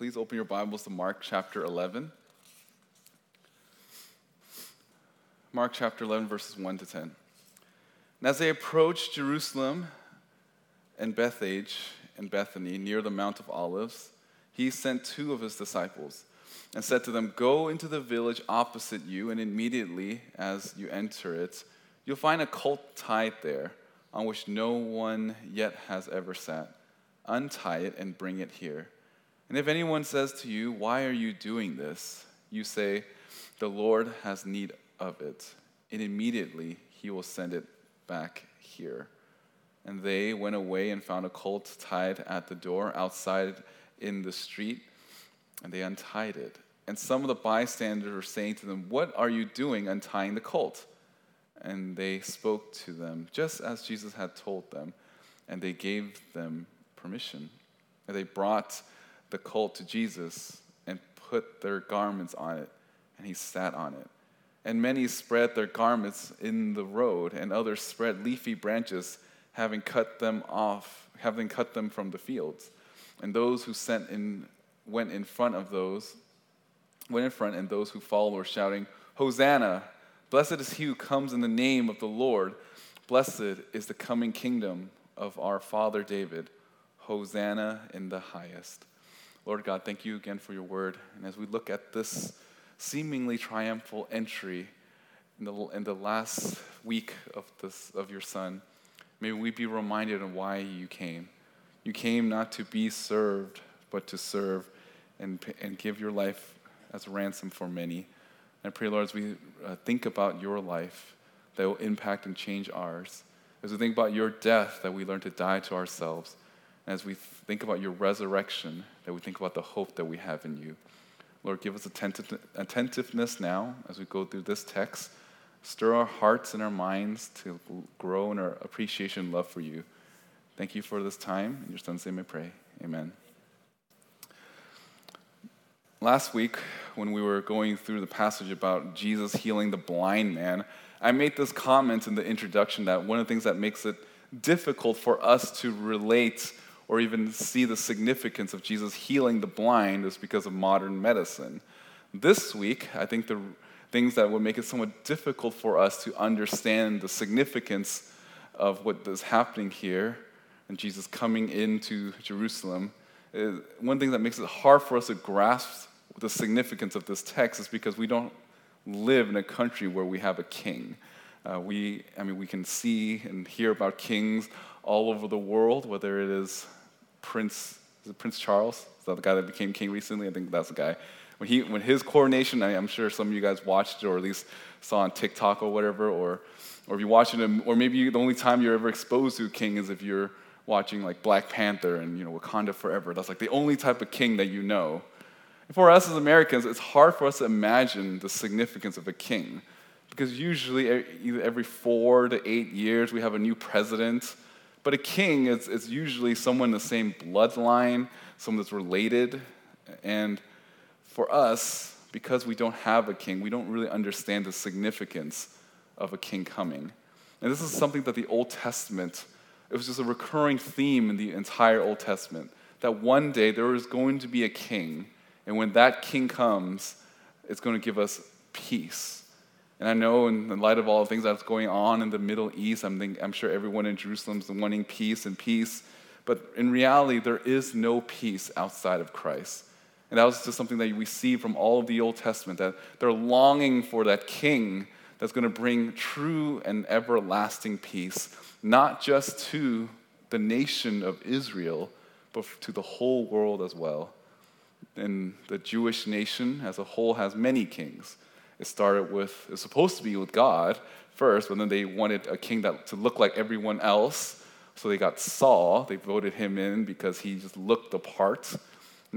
Please open your Bibles to Mark chapter 11. Mark chapter 11, verses 1 to 10. And as they approached Jerusalem and Bethphage and Bethany near the Mount of Olives, he sent two of his disciples and said to them, "Go into the village opposite you, and immediately as you enter it, you'll find a colt tied there on which no one yet has ever sat. Untie it and bring it here. And if anyone says to you, 'Why are you doing this?' you say, 'The Lord has need of it,' and immediately he will send it back here." And they went away and found a colt tied at the door outside in the street, and they untied it. And some of the bystanders were saying to them, "What are you doing untying the colt?" And they spoke to them, just as Jesus had told them, and they gave them permission. And they brought the colt to Jesus and put their garments on it, and he sat on it. And many spread their garments in the road, and others spread leafy branches, having cut them from the fields. And those who went in front, and those who followed were shouting, "Hosanna! Blessed is he who comes in the name of the Lord. Blessed is the coming kingdom of our father David. Hosanna in the highest." Lord God, thank you again for your word. And as we look at this seemingly triumphal entry in the last week of your son, may we be reminded of why you came. You came not to be served, but to serve and give your life as a ransom for many. I pray, Lord, as we think about your life, that will impact and change ours. As we think about your death, that we learn to die to ourselves. And as we think about your resurrection, that we think about the hope that we have in you. Lord, give us attentiveness now as we go through this text. Stir our hearts and our minds to grow in our appreciation and love for you. Thank you for this time. In your son's name I pray. Amen. Last week, when we were going through the passage about Jesus healing the blind man, I made this comment in the introduction that one of the things that makes it difficult for us to relate or even see the significance of Jesus healing the blind is because of modern medicine. This week, I think the things that would make it somewhat difficult for us to understand the significance of what is happening here and Jesus coming into Jerusalem, one thing that makes it hard for us to grasp the significance of this text is because we don't live in a country where we have a king. We can see and hear about kings all over the world, whether it is Prince Charles? Is that the guy that became king recently? I think that's the guy. When his coronation, I'm sure some of you guys watched it or at least saw on TikTok or whatever, or if you watch it, or maybe the only time you're ever exposed to a king is if you're watching like Black Panther and Wakanda Forever. That's like the only type of king that you know. And for us as Americans, it's hard for us to imagine the significance of a king because usually every 4 to 8 years we have a new president. But a king is usually someone in the same bloodline, someone that's related. And for us, because we don't have a king, we don't really understand the significance of a king coming. And this is something that the Old Testament, it was just a recurring theme in the entire Old Testament, that one day there is going to be a king, and when that king comes, it's going to give us peace. And I know in light of all the things that's going on in the Middle East, I'm sure everyone in Jerusalem is wanting peace, but in reality, there is no peace outside of Christ. And that was just something that we see from all of the Old Testament, that they're longing for that king that's going to bring true and everlasting peace, not just to the nation of Israel, but to the whole world as well. And the Jewish nation as a whole has many kings. It's supposed to be with God first, but then they wanted a king to look like everyone else. So they got Saul. They voted him in because he just looked the part. And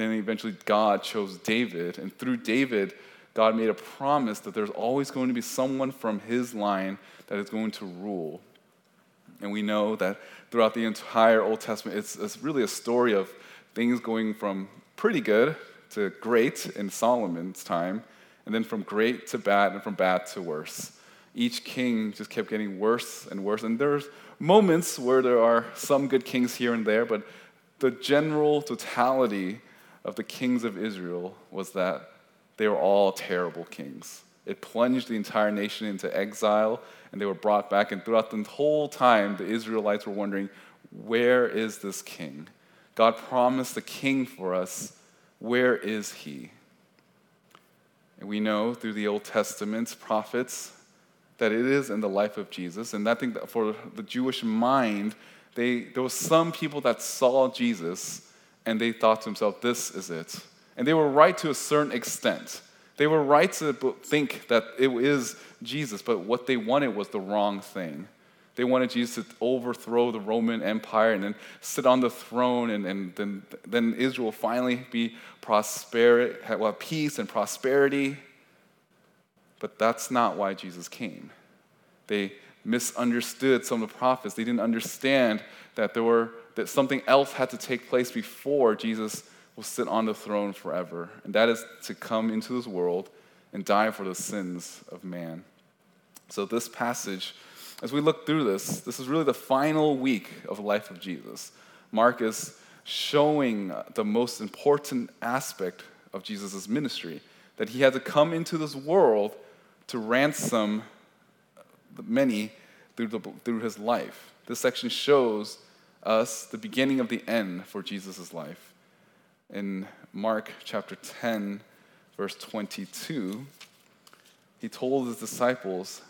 then eventually God chose David. And through David, God made a promise that there's always going to be someone from his line that is going to rule. And we know that throughout the entire Old Testament, it's really a story of things going from pretty good to great in Solomon's time, and then from great to bad and from bad to worse. Each king just kept getting worse and worse. And there's moments where there are some good kings here and there, but the general totality of the kings of Israel was that they were all terrible kings. It plunged the entire nation into exile, and they were brought back. And throughout the whole time, the Israelites were wondering, where is this king? God promised a king for us. Where is he? And we know through the Old Testament's prophets that it is in the life of Jesus. And I think that for the Jewish mind, there was some people that saw Jesus, and they thought to themselves, this is it. And they were right to a certain extent. They were right to think that it is Jesus, but what they wanted was the wrong thing. They wanted Jesus to overthrow the Roman Empire and then sit on the throne, and then Israel finally be have peace and prosperity. But that's not why Jesus came. They misunderstood some of the prophets. They didn't understand that that something else had to take place before Jesus will sit on the throne forever, and that is to come into this world and die for the sins of man. So this passage, as we look through this is really the final week of the life of Jesus. Mark is showing the most important aspect of Jesus' ministry, that he had to come into this world to ransom the many through his life. This section shows us the beginning of the end for Jesus' life. In Mark chapter 10, verse 22, he told his disciples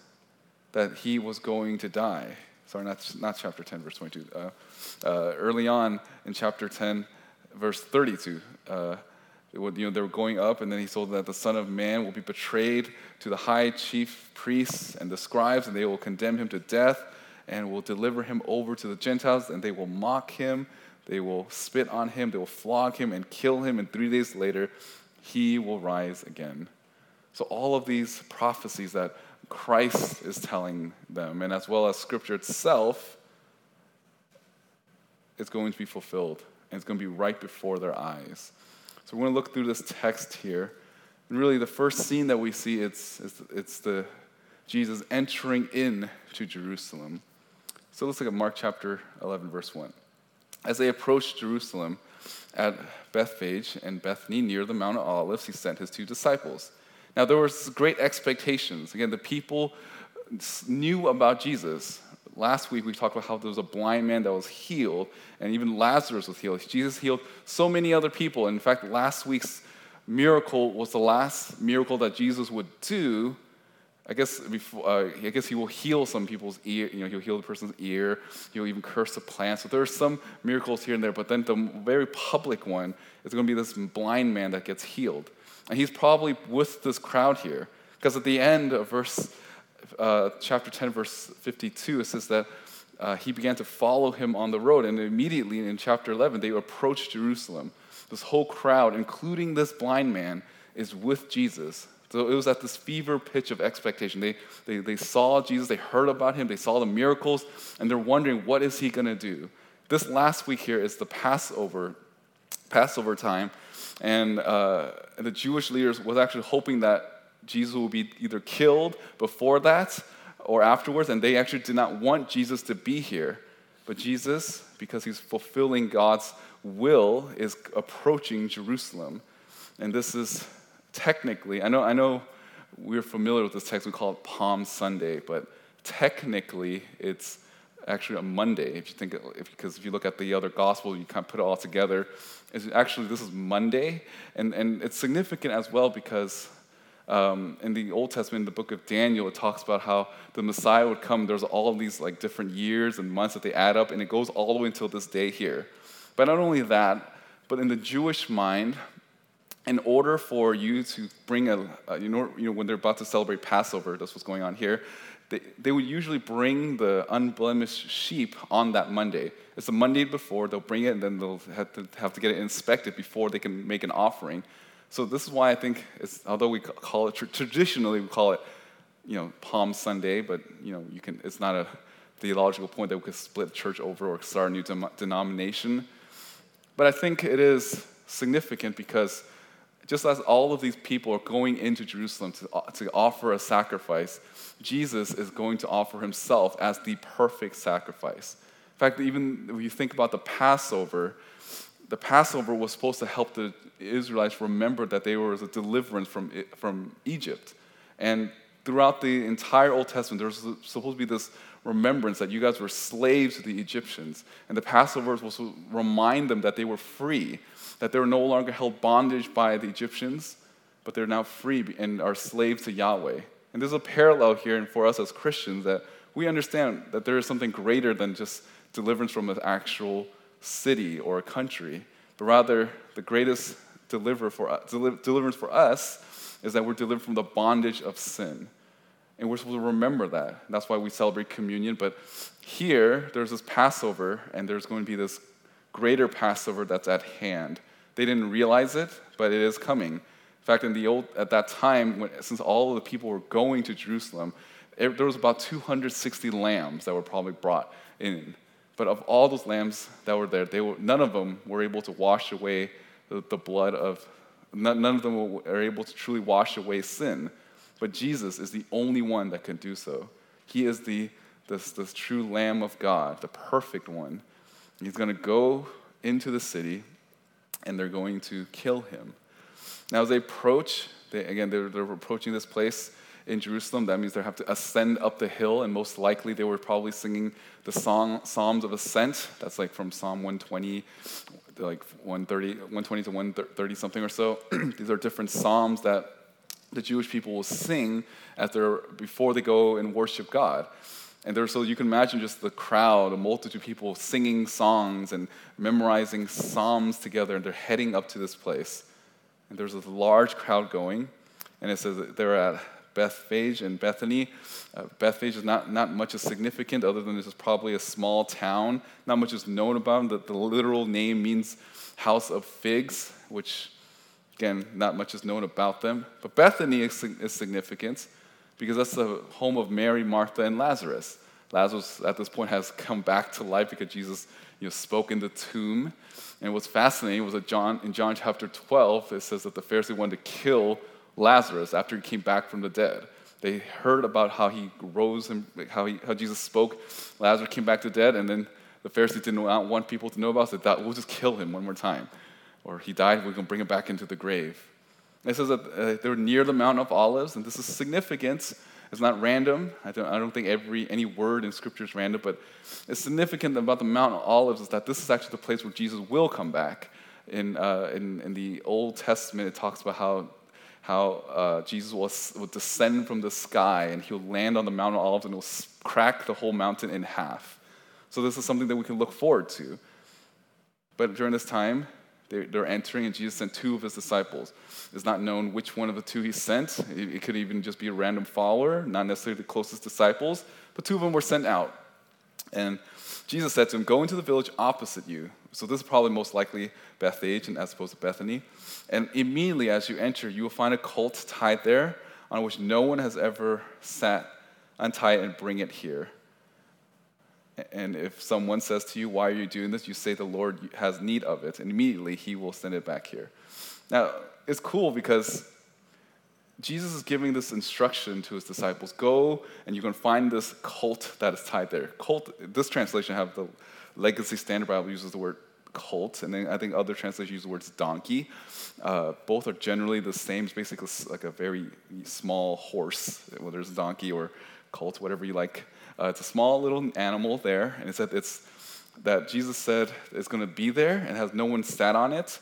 that he was going to die. Sorry, not chapter 10, verse 22. Early on in chapter 10, verse 32, they were going up, and then he told them that the Son of Man will be betrayed to the high chief priests and the scribes, and they will condemn him to death and will deliver him over to the Gentiles, and they will mock him. They will spit on him, they will flog him and kill him, and 3 days later, he will rise again. So all of these prophecies that Christ is telling them, and as well as Scripture itself, it's going to be fulfilled, and it's going to be right before their eyes. So we're going to look through this text here, and really the first scene that we see, it's the Jesus entering into Jerusalem. So let's look at Mark chapter 11, verse 1. As they approached Jerusalem at Bethphage and Bethany near the Mount of Olives, he sent his two disciples. Now there was great expectations. Again, the people knew about Jesus. Last week we talked about how there was a blind man that was healed, and even Lazarus was healed. Jesus healed so many other people. In fact, last week's miracle was the last miracle that Jesus would do. I guess he will heal some people's ear. He'll heal the person's ear. He'll even curse the plant. So there are some miracles here and there, but then the very public one is going to be this blind man that gets healed, and he's probably with this crowd here, because at the end of chapter 10, verse 52, it says that he began to follow him on the road, and immediately in chapter 11 they approached Jerusalem. This whole crowd, including this blind man, is with Jesus. So it was at this fever pitch of expectation. They saw Jesus, they heard about him, they saw the miracles, and they're wondering, what is he going to do? This last week here is the Passover time, and the Jewish leaders was actually hoping that Jesus would be either killed before that or afterwards, and they actually did not want Jesus to be here. But Jesus, because he's fulfilling God's will, is approaching Jerusalem, and this is technically, I know we're familiar with this text, we call it Palm Sunday, but technically it's actually a Monday, because if you look at the other gospel, you kind of put it all together. This is Monday, and it's significant as well because in the Old Testament, in the book of Daniel, it talks about how the Messiah would come. There's all of these like different years and months that they add up, and it goes all the way until this day here. But not only that, but in the Jewish mind, in order for you to bring when they're about to celebrate Passover, that's what's going on here, they would usually bring the unblemished sheep on that Monday. It's the Monday before, they'll bring it, and then they'll have to get it inspected before they can make an offering. So this is why I think, although we call it, traditionally we call it, Palm Sunday, but it's not a theological point that we could split church over or start a new denomination. But I think it is significant because just as all of these people are going into Jerusalem to offer a sacrifice, Jesus is going to offer himself as the perfect sacrifice. In fact, even if you think about the Passover, The Passover was supposed to help the Israelites remember that they were a deliverance from Egypt. And throughout the entire Old Testament, there was supposed to be this remembrance that you guys were slaves to the Egyptians. And the Passover was to remind them that they were free, that they were no longer held bondage by the Egyptians, but they're now free and are slaves to Yahweh. And there's a parallel here and for us as Christians that we understand that there is something greater than just deliverance from an actual city or a country, but rather the greatest deliverance for us is that we're delivered from the bondage of sin. And we're supposed to remember that. That's why we celebrate communion. But here, there's this Passover, and there's going to be this greater Passover that's at hand. They didn't realize it, but it is coming. In fact, at that time, since all of the people were going to Jerusalem, there was about 260 lambs that were probably brought in. But of all those lambs that were there, none of them were able to wash away the blood of, none of them were able to truly wash away sin. But Jesus is the only one that can do so. He is this true Lamb of God, the perfect one. He's going to go into the city, and they're going to kill him. Now, as they approach, they're approaching this place in Jerusalem. That means they have to ascend up the hill, and most likely they were probably singing the song Psalms of Ascent. That's like from Psalm 120, like 130, 120 to 130 something or so. These are different psalms that the Jewish people will sing before they go and worship God. And so you can imagine just the crowd, a multitude of people singing songs and memorizing psalms together, and they're heading up to this place. And there's this large crowd going, and it says that they're at Bethphage and Bethany. Bethphage is not much as significant other than this is probably a small town. Not much is known about them. The literal name means house of figs, which, again, not much is known about them. But Bethany is significant because that's the home of Mary, Martha, and Lazarus. Lazarus at this point has come back to life because Jesus spoke in the tomb. And what's fascinating was that in John chapter 12, it says that the Pharisees wanted to kill Lazarus after he came back from the dead. They heard about how he rose and how Jesus spoke. Lazarus came back to the dead, and then the Pharisees did not want people to know about it. So they thought, we'll just kill him one more time. Or he died, we're going to bring him back into the grave. And it says that they were near the Mount of Olives, and this is significant. It's not random. I don't think any word in Scripture is random, but it's significant about the Mount of Olives is that this is actually the place where Jesus will come back. In the Old Testament, it talks about how Jesus will descend from the sky, and he'll land on the Mount of Olives, and he'll crack the whole mountain in half. So this is something that we can look forward to. But during this time, they're entering, and Jesus sent two of his disciples. It's not known which one of the two he sent. It could even just be a random follower, not necessarily the closest disciples, but two of them were sent out. And Jesus said to him, "Go into the village opposite you." So this is probably most likely Bethphage and as opposed to Bethany. "And immediately as you enter, you will find a colt tied there on which no one has ever sat. Untie it and bring it here. And if someone says to you, 'Why are you doing this?' you say, 'The Lord has need of it,' and immediately he will send it back here." Now, it's cool because Jesus is giving this instruction to his disciples. Go, and you're going to find this colt that is tied there. Colt, this translation, have the Legacy Standard Bible uses the word colt, and then I think other translations use the words donkey. Both are generally the same. It's basically like a very small horse, whether it's a donkey or colt, whatever you like. It's a small little animal there, and it's that Jesus said it's going to be there and has no one sat on it.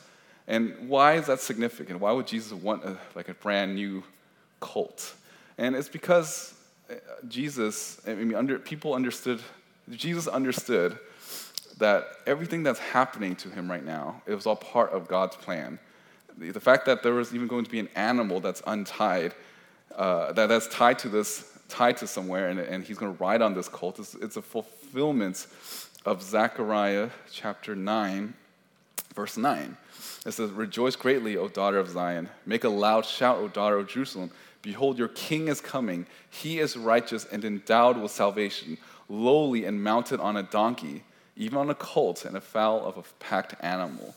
And why is that significant? Why would Jesus want a brand new colt? And it's because Jesus understood that everything that's happening to him right now, it was all part of God's plan. The fact that there was even going to be an animal that's untied, that's tied to somewhere, and he's going to ride on this colt. It's a fulfillment of Zechariah chapter 9, verse 9. It says, "Rejoice greatly, O daughter of Zion. Make a loud shout, O daughter of Jerusalem. Behold, your king is coming. He is righteous and endowed with salvation, lowly and mounted on a donkey, even on a colt and a foal of a packed animal."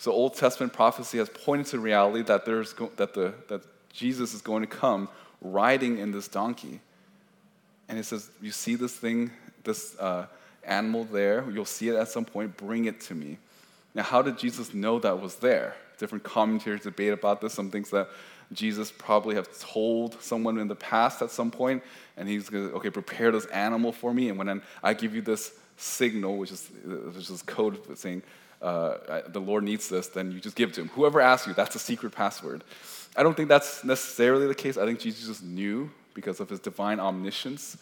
So Old Testament prophecy has pointed to the reality that that Jesus is going to come riding in this donkey. And it says, you see this animal there, you'll see it at some point, bring it to me. Now, how did Jesus know that was there? Different commentaries debate about this. Some things that Jesus probably have told someone in the past at some point, and he's going to, okay, prepare this animal for me, and when I give you this signal, which is code saying, the Lord needs this, then you just give it to him. Whoever asks you, that's a secret password. I don't think that's necessarily the case. I think Jesus just knew because of his divine omniscience.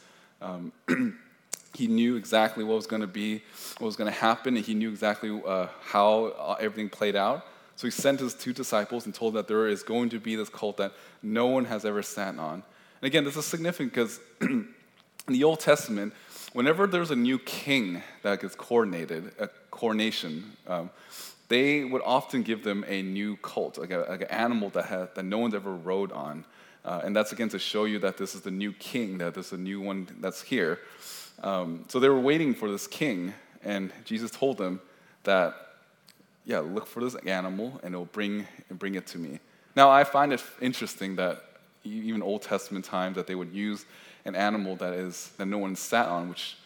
He knew exactly what was going to be, what was going to happen, and he knew exactly how everything played out. So he sent his two disciples and told them that there is going to be this cult that no one has ever sat on. And again, this is significant because in the Old Testament, whenever there's a new king that gets coronated, a coronation, they would often give them a new cult, like an animal that no one's ever rode on. And that's, again, to show you that this is the new king, that this is a new one that's here. So they were waiting for this king, and Jesus told them that, yeah, look for this animal, and it'll bring it to me. Now, I find it interesting that even Old Testament times that they would use an animal that no one sat on, which,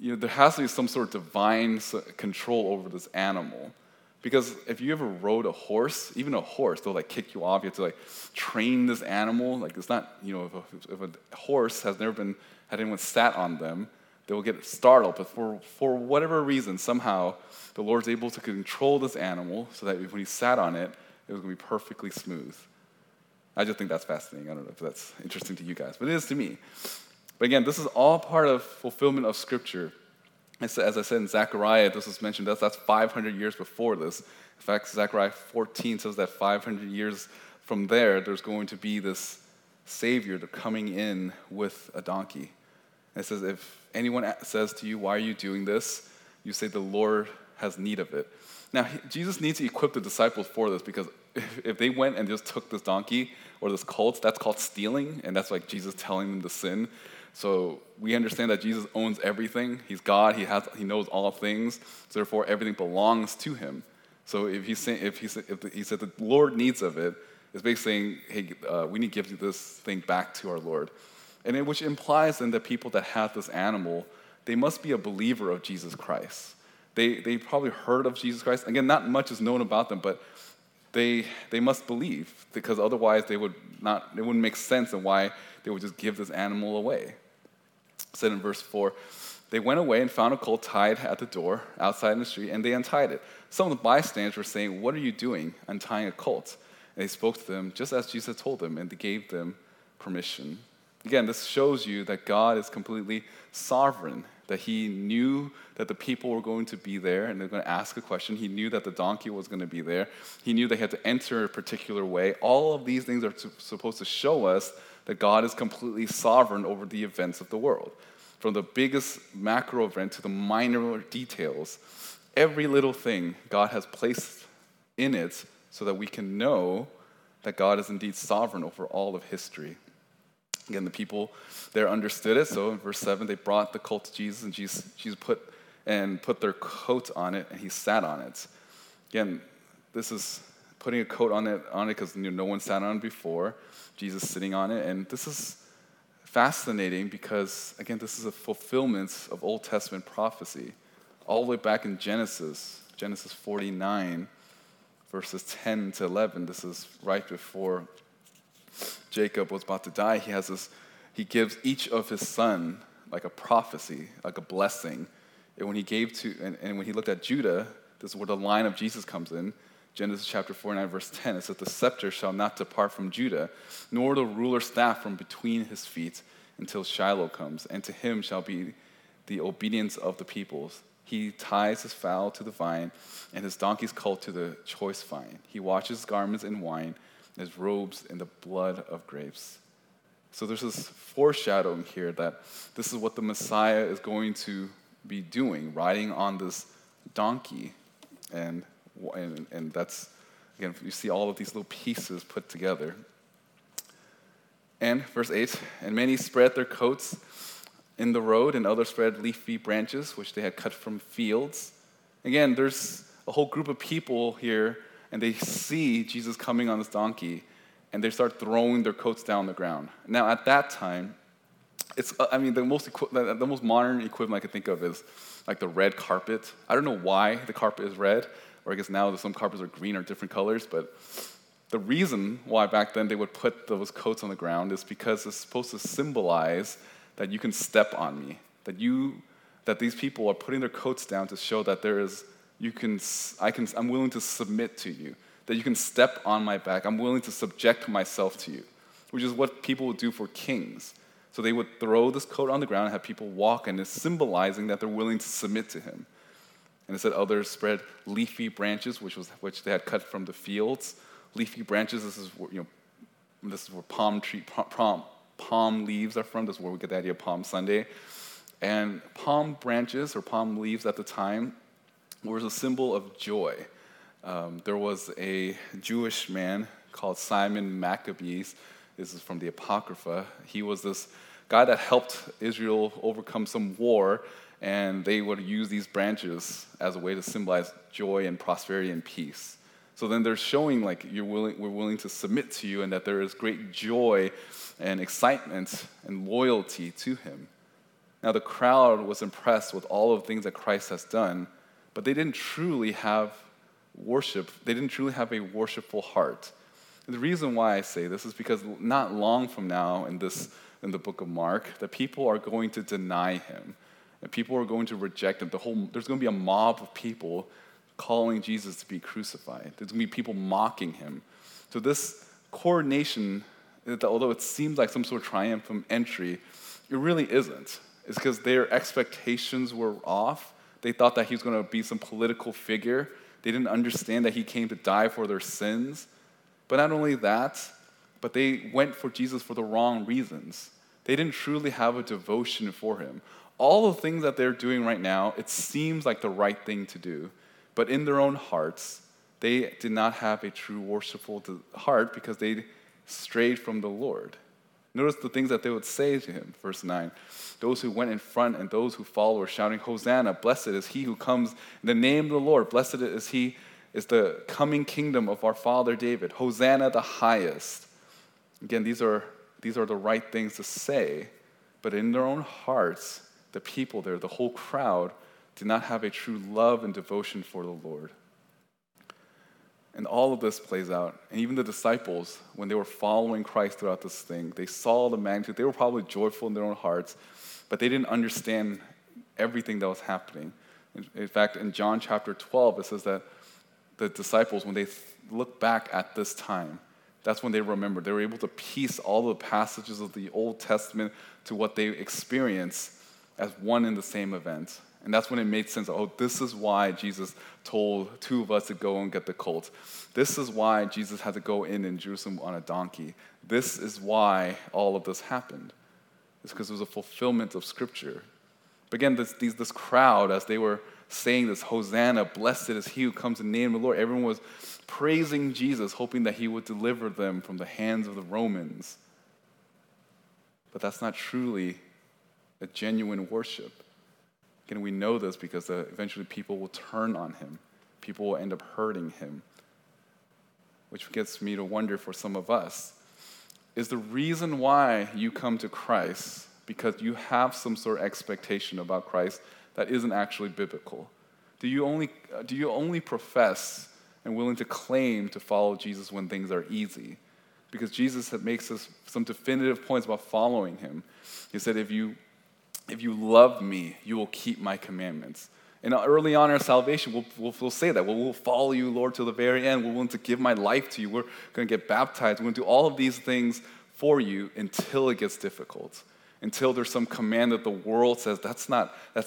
you know, there has to be some sort of divine control over this animal. Because if you ever rode a horse, even a horse, they'll like kick you off. You have to like train this animal. Like it's not, you know, if a horse has never been, had anyone sat on them, they will get startled. But for whatever reason, somehow the Lord's able to control this animal so that when he sat on it, it was going to be perfectly smooth. I just think that's fascinating. I don't know if that's interesting to you guys, but it is to me. But again, this is all part of fulfillment of Scripture. As I said in Zechariah, this was mentioned, that's 500 years before this. In fact, Zechariah 14 says that 500 years from there, there's going to be this Savior coming in with a donkey. And it says, if anyone says to you, why are you doing this? You say, the Lord has need of it. Now, Jesus needs to equip the disciples for this because if they went and just took this donkey or this cult, that's called stealing, and that's like Jesus telling them to sin. So we understand that Jesus owns everything. He's God. He knows all things. So therefore, everything belongs to him. So if he said the Lord needs of it, it's basically saying, hey, we need to give this thing back to our Lord, and which implies then that people that have this animal, they must be a believer of Jesus Christ. They probably heard of Jesus Christ. Again, not much is known about them, but they must believe because otherwise it wouldn't make sense in why they would just give this animal away. Said in verse 4, they went away and found a colt tied at the door outside in the street, and they untied it. Some of the bystanders were saying, what are you doing untying a colt? And they spoke to them just as Jesus told them, and they gave them permission. Again, this shows you that God is completely sovereign, that he knew that the people were going to be there and they're going to ask a question. He knew that the donkey was going to be there. He knew they had to enter a particular way. All of these things are supposed to show us that God is completely sovereign over the events of the world. From the biggest macro event to the minor details, every little thing God has placed in it so that we can know that God is indeed sovereign over all of history. Again, the people there understood it. So in verse 7, they brought the colt to Jesus, and Jesus put their coat on it, and he sat on it. Again, this is putting a coat on it because no one sat on it before. Jesus sitting on it, and this is fascinating because again, this is a fulfillment of Old Testament prophecy, all the way back in Genesis 49, verses 10 to 11. This is right before Jacob was about to die. He gives each of his son like a prophecy, like a blessing. And when he when he looked at Judah, this is where the line of Jesus comes in. Genesis chapter 49, verse 10. It says, the scepter shall not depart from Judah, nor the ruler's staff from between his feet until Shiloh comes, and to him shall be the obedience of the peoples. He ties his fowl to the vine, and his donkey's colt to the choice vine. He washes his garments in wine, his robes in the blood of grapes. So there's this foreshadowing here that this is what the Messiah is going to be doing, riding on this donkey. And that's, again, you see all of these little pieces put together. And verse 8, and many spread their coats in the road, and others spread leafy branches, which they had cut from fields. Again, there's a whole group of people here, and they see Jesus coming on this donkey, and they start throwing their coats down the ground. Now, at that time, the most modern equivalent I can think of is like the red carpet. I don't know why the carpet is red or I guess now some carpets are green or different colors, but the reason why back then they would put those coats on the ground is because it's supposed to symbolize that you can step on me, that these people are putting their coats down to show that I'm willing to submit to you, that you can step on my back, I'm willing to subject myself to you, which is what people would do for kings. So they would throw this coat on the ground and have people walk, and it's symbolizing that they're willing to submit to him. And it said others spread leafy branches, which they had cut from the fields. Leafy branches, this is where palm leaves are from. This is where we get the idea of Palm Sunday. And palm branches or palm leaves at the time was a symbol of joy. There was a Jewish man called Simon Maccabees. This is from the Apocrypha. He was this guy that helped Israel overcome some war, and they would use these branches as a way to symbolize joy and prosperity and peace. So then they're showing like we're willing to submit to you, and that there is great joy and excitement and loyalty to him. Now the crowd was impressed with all of the things that Christ has done, but they didn't truly have worship. They didn't truly have a worshipful heart. And the reason why I say this is because not long from now in the book of Mark, the people are going to deny him, and people are going to reject him. There's going to be a mob of people calling Jesus to be crucified. There's going to be people mocking him. So this coronation, although it seems like some sort of triumphant entry, it really isn't. It's because their expectations were off. They thought that he was going to be some political figure. They didn't understand that he came to die for their sins. But not only that, but they went for Jesus for the wrong reasons. They didn't truly have a devotion for him. All the things that they're doing right now, it seems like the right thing to do. But in their own hearts, they did not have a true worshipful heart because they strayed from the Lord. Notice the things that they would say to him, verse 9. Those who went in front and those who followed were shouting, "Hosanna, blessed is he who comes in the name of the Lord. Blessed is he, is the coming kingdom of our father David. Hosanna the highest." Again, these are the right things to say, but in their own hearts, the people there, the whole crowd, did not have a true love and devotion for the Lord. And all of this plays out. And even the disciples, when they were following Christ throughout this thing, they saw the magnitude. They were probably joyful in their own hearts, but they didn't understand everything that was happening. In fact, in John chapter 12, it says that the disciples, when they look back at this time, that's when they remembered. They were able to piece all the passages of the Old Testament to what they experienced as one and the same event. And that's when it made sense. Oh, this is why Jesus told two of us to go and get the colt. This is why Jesus had to go in Jerusalem on a donkey. This is why all of this happened. It's because it was a fulfillment of Scripture. But again, this crowd, as they were saying this, "Hosanna, blessed is he who comes in the name of the Lord," everyone was praising Jesus, hoping that he would deliver them from the hands of the Romans. But that's not truly a genuine worship. Again, we know this because eventually people will turn on him. People will end up hurting him. Which gets me to wonder for some of us, is the reason why you come to Christ because you have some sort of expectation about Christ that isn't actually biblical? Do you only profess and willing to claim to follow Jesus when things are easy? Because Jesus makes us some definitive points about following him. He said, If you love me, you will keep my commandments. And early on in our salvation, we'll say that. We'll follow you, Lord, till the very end. We're willing to give my life to you. We're going to get baptized. We're going to do all of these things for you until it gets difficult, until there's some command that the world says, that's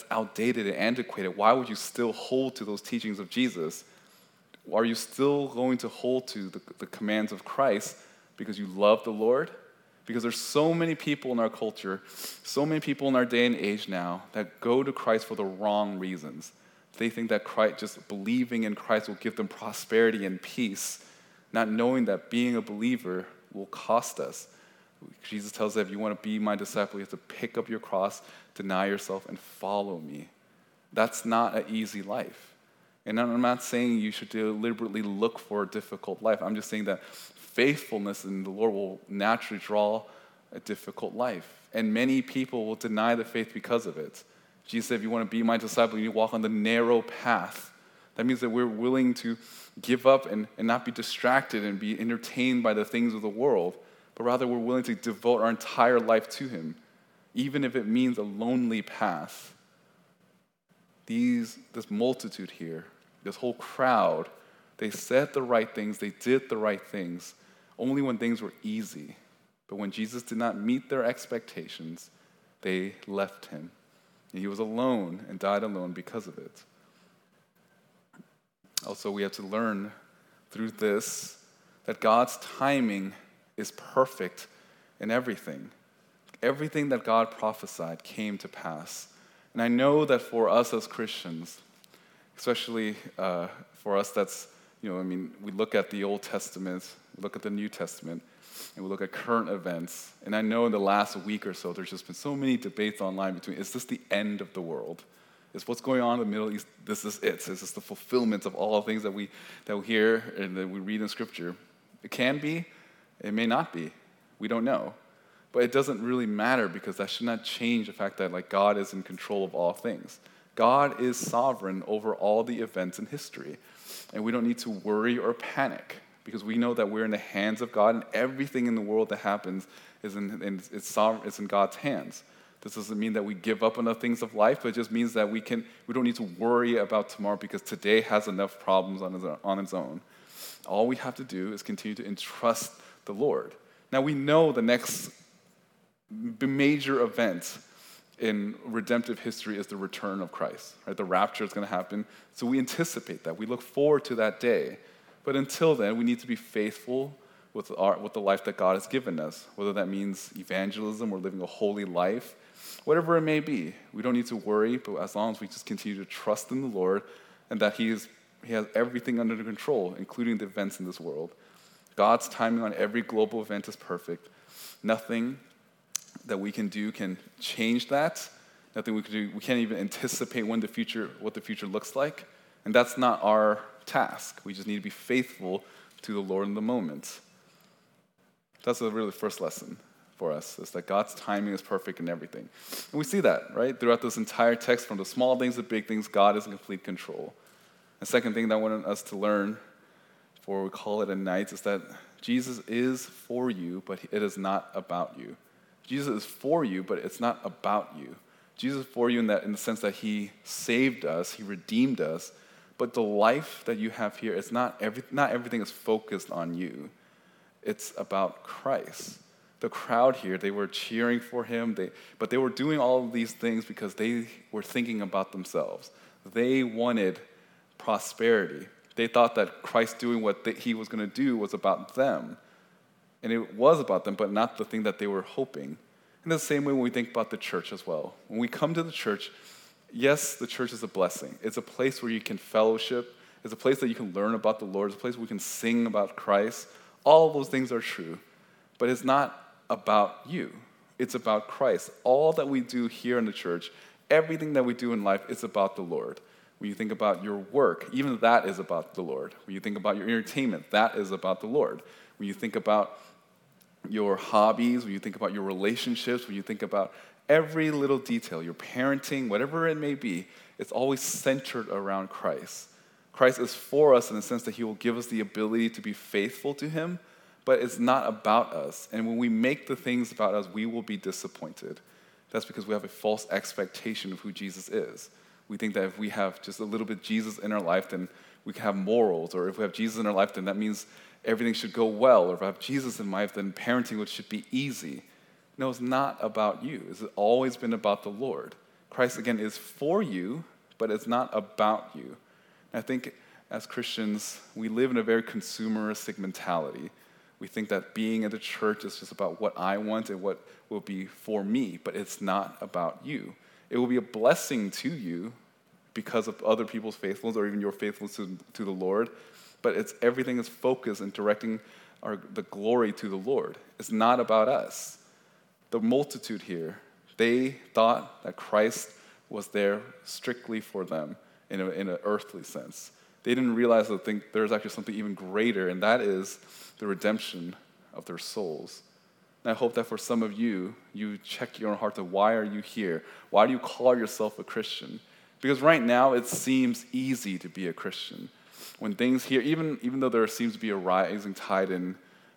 outdated and antiquated. Why would you still hold to those teachings of Jesus? Are you still going to hold to the commands of Christ because you love the Lord? Because there's so many people in our culture, so many people in our day and age now that go to Christ for the wrong reasons. They think that just believing in Christ will give them prosperity and peace, not knowing that being a believer will cost us. Jesus tells us, if you want to be my disciple, you have to pick up your cross, deny yourself, and follow me. That's not an easy life. And I'm not saying you should deliberately look for a difficult life. I'm just saying that faithfulness in the Lord will naturally draw a difficult life. And many people will deny the faith because of it. Jesus said, if you want to be my disciple, you need to walk on the narrow path. That means that we're willing to give up and not be distracted and be entertained by the things of the world, but rather we're willing to devote our entire life to him, even if it means a lonely path. This multitude here, this whole crowd, they said the right things, they did the right things, only when things were easy. But when Jesus did not meet their expectations, they left him. And he was alone and died alone because of it. Also, we have to learn through this that God's timing is perfect in everything. Everything that God prophesied came to pass. And I know that for us as Christians, especially for us that's, we look at the Old Testament, we look at the New Testament, and we look at current events. And I know in the last week or so, there's just been so many debates online between, is this the end of the world? Is what's going on in the Middle East, this is it? Is this the fulfillment of all the things that we hear and that we read in Scripture? It can be. It may not be. We don't know. But it doesn't really matter, because that should not change the fact that God is in control of all things. God is sovereign over all the events in history. And we don't need to worry or panic, because we know that we're in the hands of God, and everything in the world that happens is in God's hands. This doesn't mean that we give up on the things of life, but it just means that we don't need to worry about tomorrow, because today has enough problems on its own. All we have to do is continue to entrust the Lord. Now, we know the next major event in redemptive history is the return of Christ, right? The rapture is going to happen. So we anticipate that. We look forward to that day. But until then, we need to be faithful with the life that God has given us, whether that means evangelism or living a holy life, whatever it may be. We don't need to worry, but as long as we just continue to trust in the Lord and that He has everything under control, including the events in this world. God's timing on every global event is perfect. Nothing that we can do can change that. Nothing we can do. We can't even anticipate what the future looks like. And that's not our task. We just need to be faithful to the Lord in the moment. That's really the first lesson for us, is that God's timing is perfect in everything. And we see that, right? Throughout this entire text, from the small things to big things, God is in complete control. The second thing that I wanted us to learn, before we call it a night, is that Jesus is for you, but it is not about you. Jesus is for you, but it's not about you. Jesus is for you in the sense that he saved us, he redeemed us, but the life that you have here, it's not everything is focused on you. It's about Christ. The crowd here, they were cheering for him, but they were doing all of these things because they were thinking about themselves. They wanted prosperity. They thought that Christ doing what he was going to do was about them. And it was about them, but not the thing that they were hoping. In the same way when we think about the church as well. When we come to the church, yes, the church is a blessing. It's a place where you can fellowship. It's a place that you can learn about the Lord. It's a place where we can sing about Christ. All of those things are true, but it's not about you. It's about Christ. All that we do here in the church, everything that we do in life, is about the Lord. When you think about your work, even that is about the Lord. When you think about your entertainment, that is about the Lord. When you think about your hobbies, when you think about your relationships, when you think about every little detail, your parenting, whatever it may be, it's always centered around Christ. Christ is for us in the sense that he will give us the ability to be faithful to him, but it's not about us. And when we make the things about us, we will be disappointed. That's because we have a false expectation of who Jesus is. We think that if we have just a little bit of Jesus in our life, then we can have morals, or if we have Jesus in our life, then that means everything should go well, or if I have Jesus in my life, then parenting should be easy. No, it's not about you. It's always been about the Lord. Christ, again, is for you, but it's not about you. I think as Christians, we live in a very consumeristic mentality. We think that being at the church is just about what I want and what will be for me, but it's not about you. It will be a blessing to you because of other people's faithfulness or even your faithfulness to the Lord, but everything is focused in directing the glory to the Lord. It's not about us. The multitude here, they thought that Christ was there strictly for them, in an earthly sense. They didn't realize that there's actually something even greater, and that is the redemption of their souls. And I hope that for some of you, you check your own heart to why are you here? Why do you call yourself a Christian? Because right now it seems easy to be a Christian. When things here, even though there seems to be a rising tide in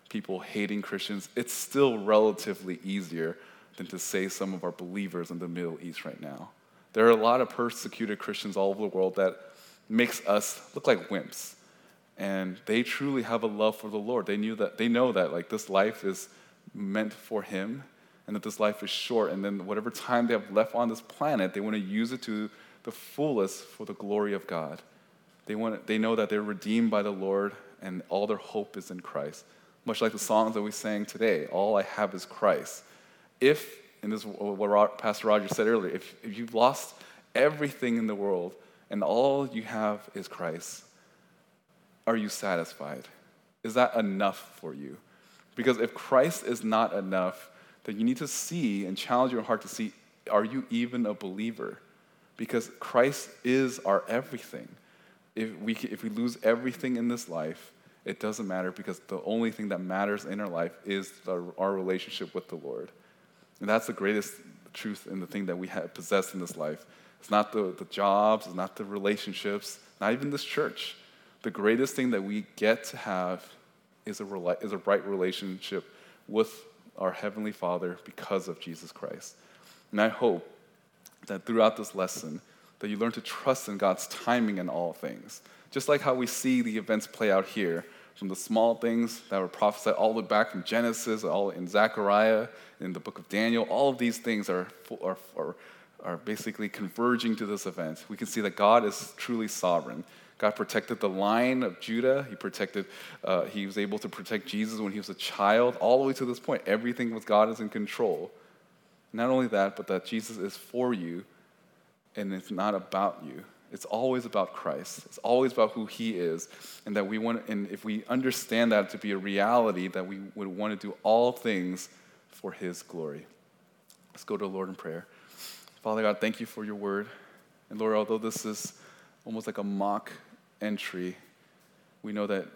people hating Christians, it's still relatively easier than to say some of our believers in the Middle East right now. There are a lot of persecuted Christians all over the world that makes us look like wimps. And they truly have a love for the Lord. They know that like this life is meant for him and that this life is short, and then whatever time they have left on this planet, they want to use it to the fullest for the glory of God. They know that they're redeemed by the Lord and all their hope is in Christ. Much like the songs that we sang today, all I have is Christ. If, and this is what Pastor Roger said earlier, if you've lost everything in the world and all you have is Christ, are you satisfied? Is that enough for you? Because if Christ is not enough, then you need to see and challenge your heart to see, are you even a believer? Because Christ is our everything. If we lose everything in this life, it doesn't matter, because the only thing that matters in our life is our relationship with the Lord. And that's the greatest truth in the thing that we have possessed in this life. It's not the jobs, it's not the relationships, not even this church. The greatest thing that we get to have is a right relationship with our Heavenly Father because of Jesus Christ. And I hope that throughout this lesson, that you learn to trust in God's timing in all things. Just like how we see the events play out here, from the small things that were prophesied all the way back from Genesis, all in Zechariah, in the book of Daniel, all of these things are basically converging to this event. We can see that God is truly sovereign. God protected the line of Judah. He was able to protect Jesus when he was a child, all the way to this point. Everything with God is in control. Not only that, but that Jesus is for you, and it's not about you. It's always about Christ. It's always about who he is, and that we want. And if we understand that to be a reality, that we would want to do all things for his glory. Let's go to the Lord in prayer. Father God, thank you for your word. And Lord, although this is almost like a mock entry, we know that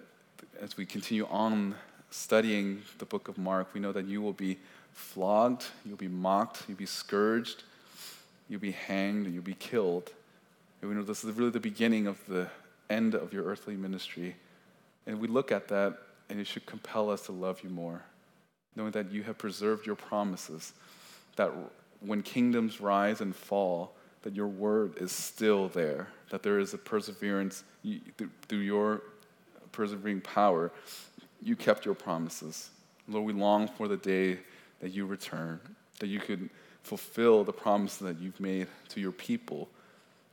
as we continue on studying the book of Mark, we know that you will be flogged, you'll be mocked, you'll be scourged, you'll be hanged, and you'll be killed. And we know this is really the beginning of the end of your earthly ministry. And we look at that, and it should compel us to love you more, knowing that you have preserved your promises, that when kingdoms rise and fall, that your word is still there, that there is a perseverance. Through your persevering power, you kept your promises. Lord, we long for the day that you return, that you could fulfill the promises that you've made to your people.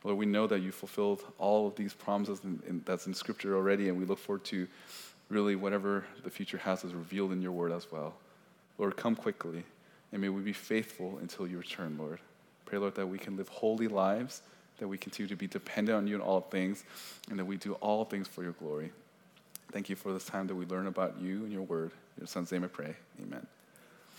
Lord, we know that you fulfilled all of these promises that's in Scripture already, and we look forward to really whatever the future has is revealed in your word as well. Lord, come quickly, and may we be faithful until you return, Lord. Pray, Lord, that we can live holy lives, that we continue to be dependent on you in all things, and that we do all things for your glory. Thank you for this time that we learn about you and your word. In your son's name I pray. Amen.